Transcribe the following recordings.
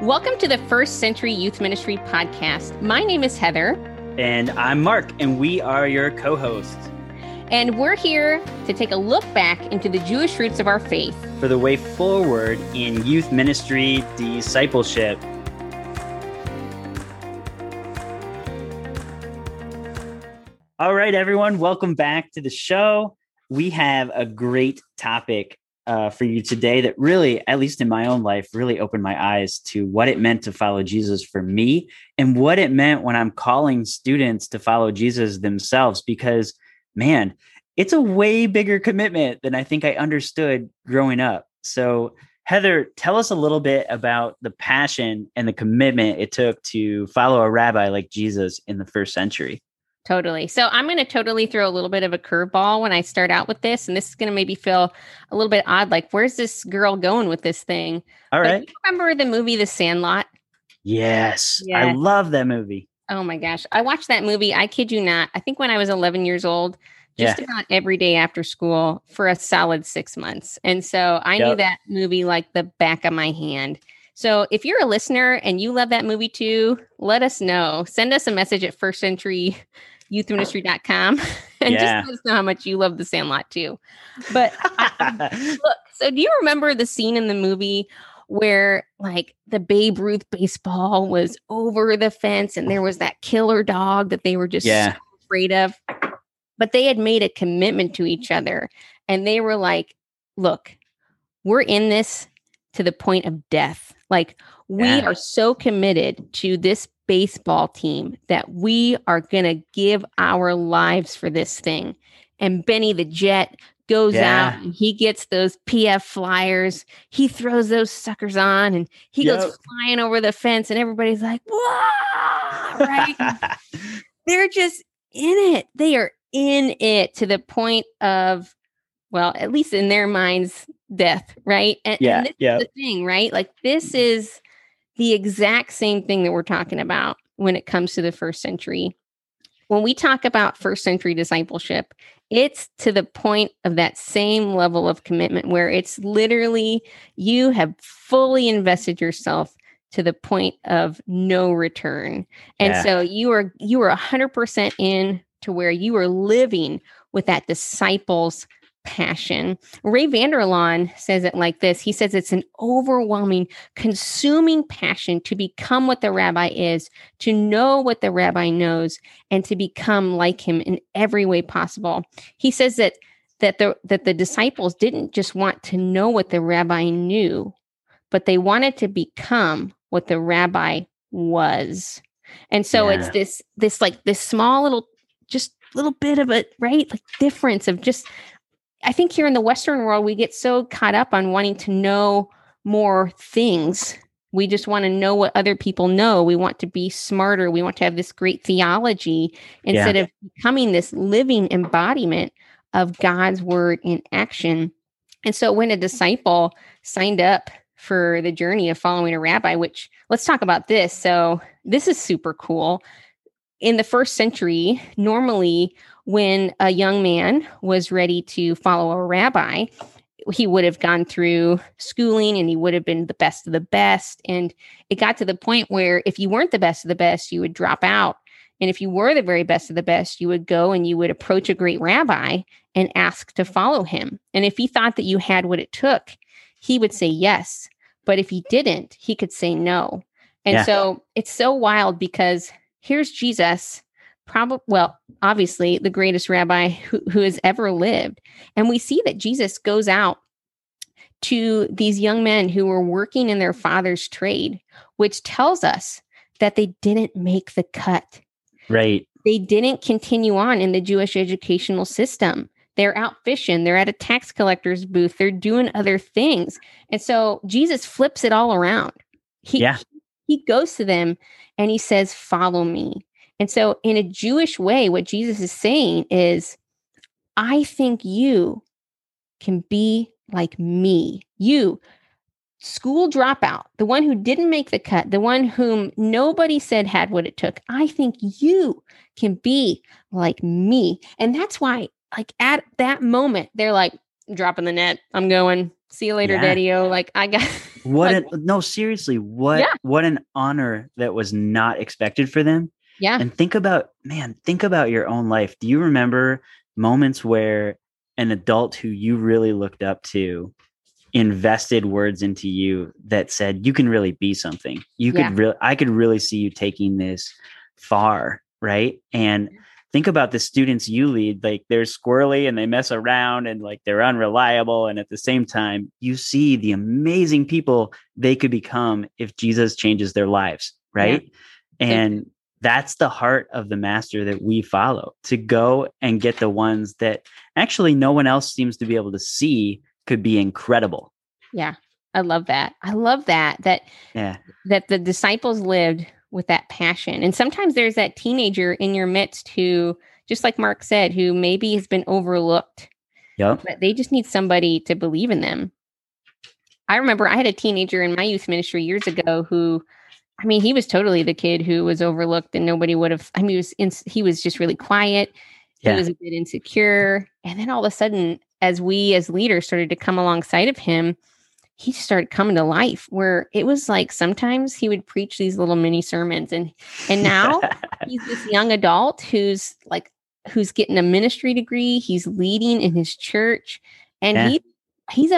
Welcome to the First Century Youth Ministry Podcast. My name is Heather. And I'm Mark, and we are your co-hosts. And we're here to take a look back into the Jewish roots of our faith. For the way forward in youth ministry discipleship. All right, everyone, welcome back to the show. We have a great topic for you today that really, at least in my own life, really opened my eyes to what it meant to follow Jesus for me and what it meant when I'm calling students to follow Jesus themselves, because man, it's a way bigger commitment than I think I understood growing up. So Heather, tell us a little bit about the passion and the commitment it took to follow a rabbi like Jesus in the first century. Totally. So I'm going to totally throw a little bit of a curveball when I start out with this. And this is going to maybe feel a little bit odd. Like, where's this girl going with this thing? All right. Do you remember the movie The Sandlot? Yes. I love that movie. Oh my gosh. I watched that movie. I kid you not. I think when I was 11 years old, just about every day after school for a solid 6 months. And so I knew that movie like the back of my hand. So if you're a listener and you love that movie too, let us know. Send us a message at firstcenturyyouthministry.com and just let us know how much you love The Sandlot too. But look, so do you remember the scene in the movie where like the Babe Ruth baseball was over the fence and there was that killer dog that they were just so afraid of? But they had made a commitment to each other and they were like, look, we're in this to the point of death. Like we are so committed to this baseball team that we are going to give our lives for this thing. And Benny the Jet goes out and he gets those PF flyers. He throws those suckers on and he goes flying over the fence and everybody's like, whoa, right? They're just in it. They are in it to the point of, well, at least in their minds, death, right? And this is the thing, right? Like this is the exact same thing that we're talking about when it comes to the first century. When we talk about first century discipleship, it's to the point of that same level of commitment where it's literally you have fully invested yourself to the point of no return. And so you are 100% in to where you are living with that disciples passion. Ray Vanderlaan says it like this. He says it's an overwhelming, consuming passion to become what the rabbi is, to know what the rabbi knows, and to become like him in every way possible. He says that the disciples didn't just want to know what the rabbi knew, but they wanted to become what the rabbi was. And so it's this like this small little bit of a right like difference of just. I think here in the Western world, we get so caught up on wanting to know more things. We just want to know what other people know. We want to be smarter. We want to have this great theology instead of becoming this living embodiment of God's word in action. And so when a disciple signed up for the journey of following a rabbi, which let's talk about this. So this is super cool. In the first century, normally when a young man was ready to follow a rabbi, he would have gone through schooling and he would have been the best of the best. And it got to the point where if you weren't the best of the best, you would drop out. And if you were the very best of the best, you would go and you would approach a great rabbi and ask to follow him. And if he thought that you had what it took, he would say yes. But if he didn't, he could say no. And so it's so wild because here's Jesus, obviously the greatest rabbi who has ever lived. And we see that Jesus goes out to these young men who were working in their father's trade, which tells us that they didn't make the cut. Right. They didn't continue on in the Jewish educational system. They're out fishing. They're at a tax collector's booth. They're doing other things. And so Jesus flips it all around. He goes to them and he says, follow me. And so in a Jewish way, what Jesus is saying is, I think you can be like me. You, school dropout, the one who didn't make the cut, the one whom nobody said had what it took. I think you can be like me. And that's why, like at that moment, they're like, dropping the net. I'm going. see you later, Daddy-o. Like I got what an honor that was not expected for them. Yeah. And think about your own life. Do you remember moments where an adult who you really looked up to invested words into you that said, you can really be something? I could really see you taking this far. Right. And think about the students you lead, like they're squirrely and they mess around and like they're unreliable. And at the same time, you see the amazing people they could become if Jesus changes their lives. Right. Yeah. And that's the heart of the master that we follow, to go and get the ones that actually no one else seems to be able to see could be incredible. Yeah. I love that. That the disciples lived with that passion. And sometimes there's that teenager in your midst who, just like Mark said, who maybe has been overlooked, but they just need somebody to believe in them. I remember I had a teenager in my youth ministry years ago who, I mean, he was totally the kid who was overlooked and nobody would have, I mean, he was just really quiet. Yeah. He was a bit insecure. And then all of a sudden, as we as leaders started to come alongside of him, he started coming to life, where it was like sometimes he would preach these little mini sermons, and now he's this young adult who's getting a ministry degree. He's leading in his church, and he's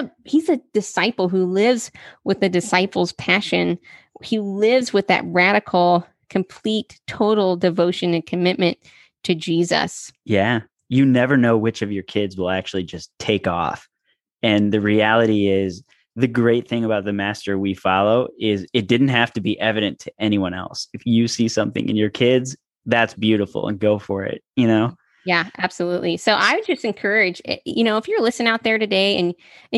a disciple who lives with the disciples' passion. He lives with that radical, complete, total devotion and commitment to Jesus. Yeah. You never know which of your kids will actually just take off. And the reality is, the great thing about the master we follow is it didn't have to be evident to anyone else. If you see something in your kids, that's beautiful, and go for it, you know? Yeah, absolutely. So I would just encourage, you know, if you're listening out there today and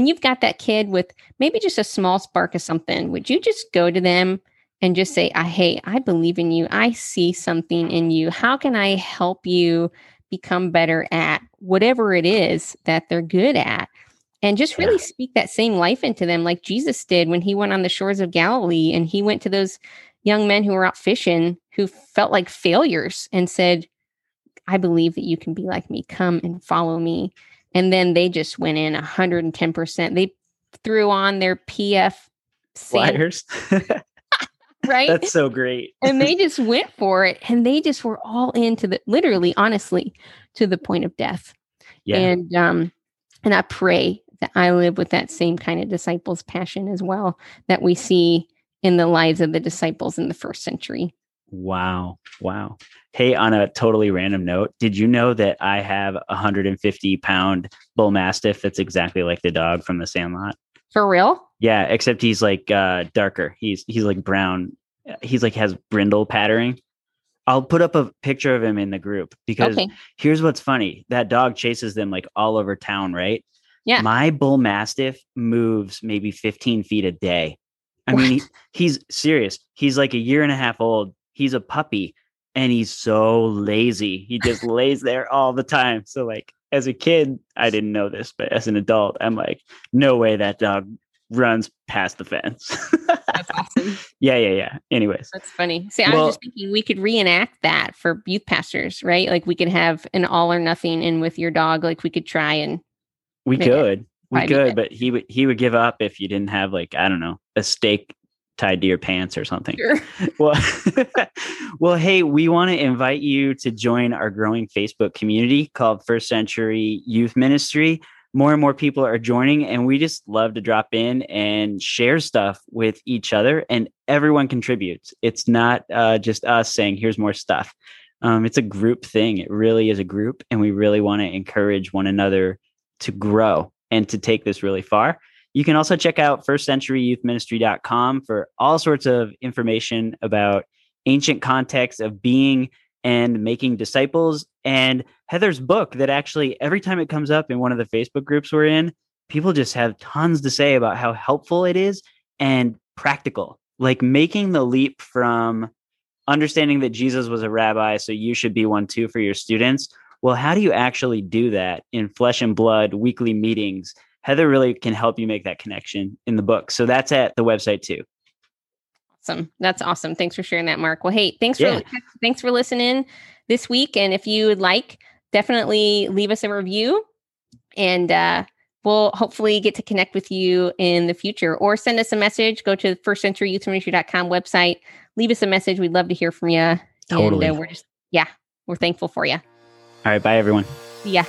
you've got that kid with maybe just a small spark of something, would you just go to them and just say, hey, I believe in you. I see something in you. How can I help you become better at whatever it is that they're good at? And just really speak that same life into them, like Jesus did when he went on the shores of Galilee and he went to those young men who were out fishing who felt like failures and said, I believe that you can be like me. Come and follow me. And then they just went in 110%. They threw on their PF flyers. Right? That's so great. And they just went for it. And they just were all into the, literally, honestly, to the point of death. Yeah. And I pray that I live with that same kind of disciples' passion as well that we see in the lives of the disciples in the first century. Wow. Hey, on a totally random note, did you know that I have a 150-pound bull mastiff that's exactly like the dog from The Sandlot? For real? Yeah, except he's like darker. He's like brown. He's like has brindle patterning. I'll put up a picture of him in the group because Here's what's funny. That dog chases them like all over town, right? Yeah. My bull mastiff moves maybe 15 feet a day. I mean, he's serious. He's like a 1.5 years old. He's a puppy and he's so lazy. He just lays there all the time. So like as a kid, I didn't know this, but as an adult, I'm like, no way that dog runs past the fence. That's awesome. Yeah. Anyways. That's funny. See, I was just thinking we could reenact that for youth pastors, right? Like we could have an all or nothing and with your dog, like we could try and. We could, but he would give up if you didn't have like, I don't know, a stake tied to your pants or something. Sure. Well, hey, we want to invite you to join our growing Facebook community called First Century Youth Ministry. More and more people are joining, and we just love to drop in and share stuff with each other, and everyone contributes. It's not just us saying, here's more stuff. It's a group thing. It really is a group, and we really want to encourage one another to grow and to take this really far. You can also check out firstcenturyyouthministry.com for all sorts of information about ancient contexts of being and making disciples, and Heather's book that actually every time it comes up in one of the Facebook groups we're in, people just have tons to say about how helpful it is and practical, like making the leap from understanding that Jesus was a rabbi, so you should be one too for your students. Well, how do you actually do that in flesh and blood weekly meetings? Heather really can help you make that connection in the book. So that's at the website too. Awesome. That's awesome. Thanks for sharing that, Mark. Well, hey, thanks for listening this week. And if you would like, definitely leave us a review and we'll hopefully get to connect with you in the future, or send us a message. Go to the firstcenturyyouthministry.com website. Leave us a message. We'd love to hear from you. Totally. And, we're thankful for you. All right. Bye, everyone. Yeah.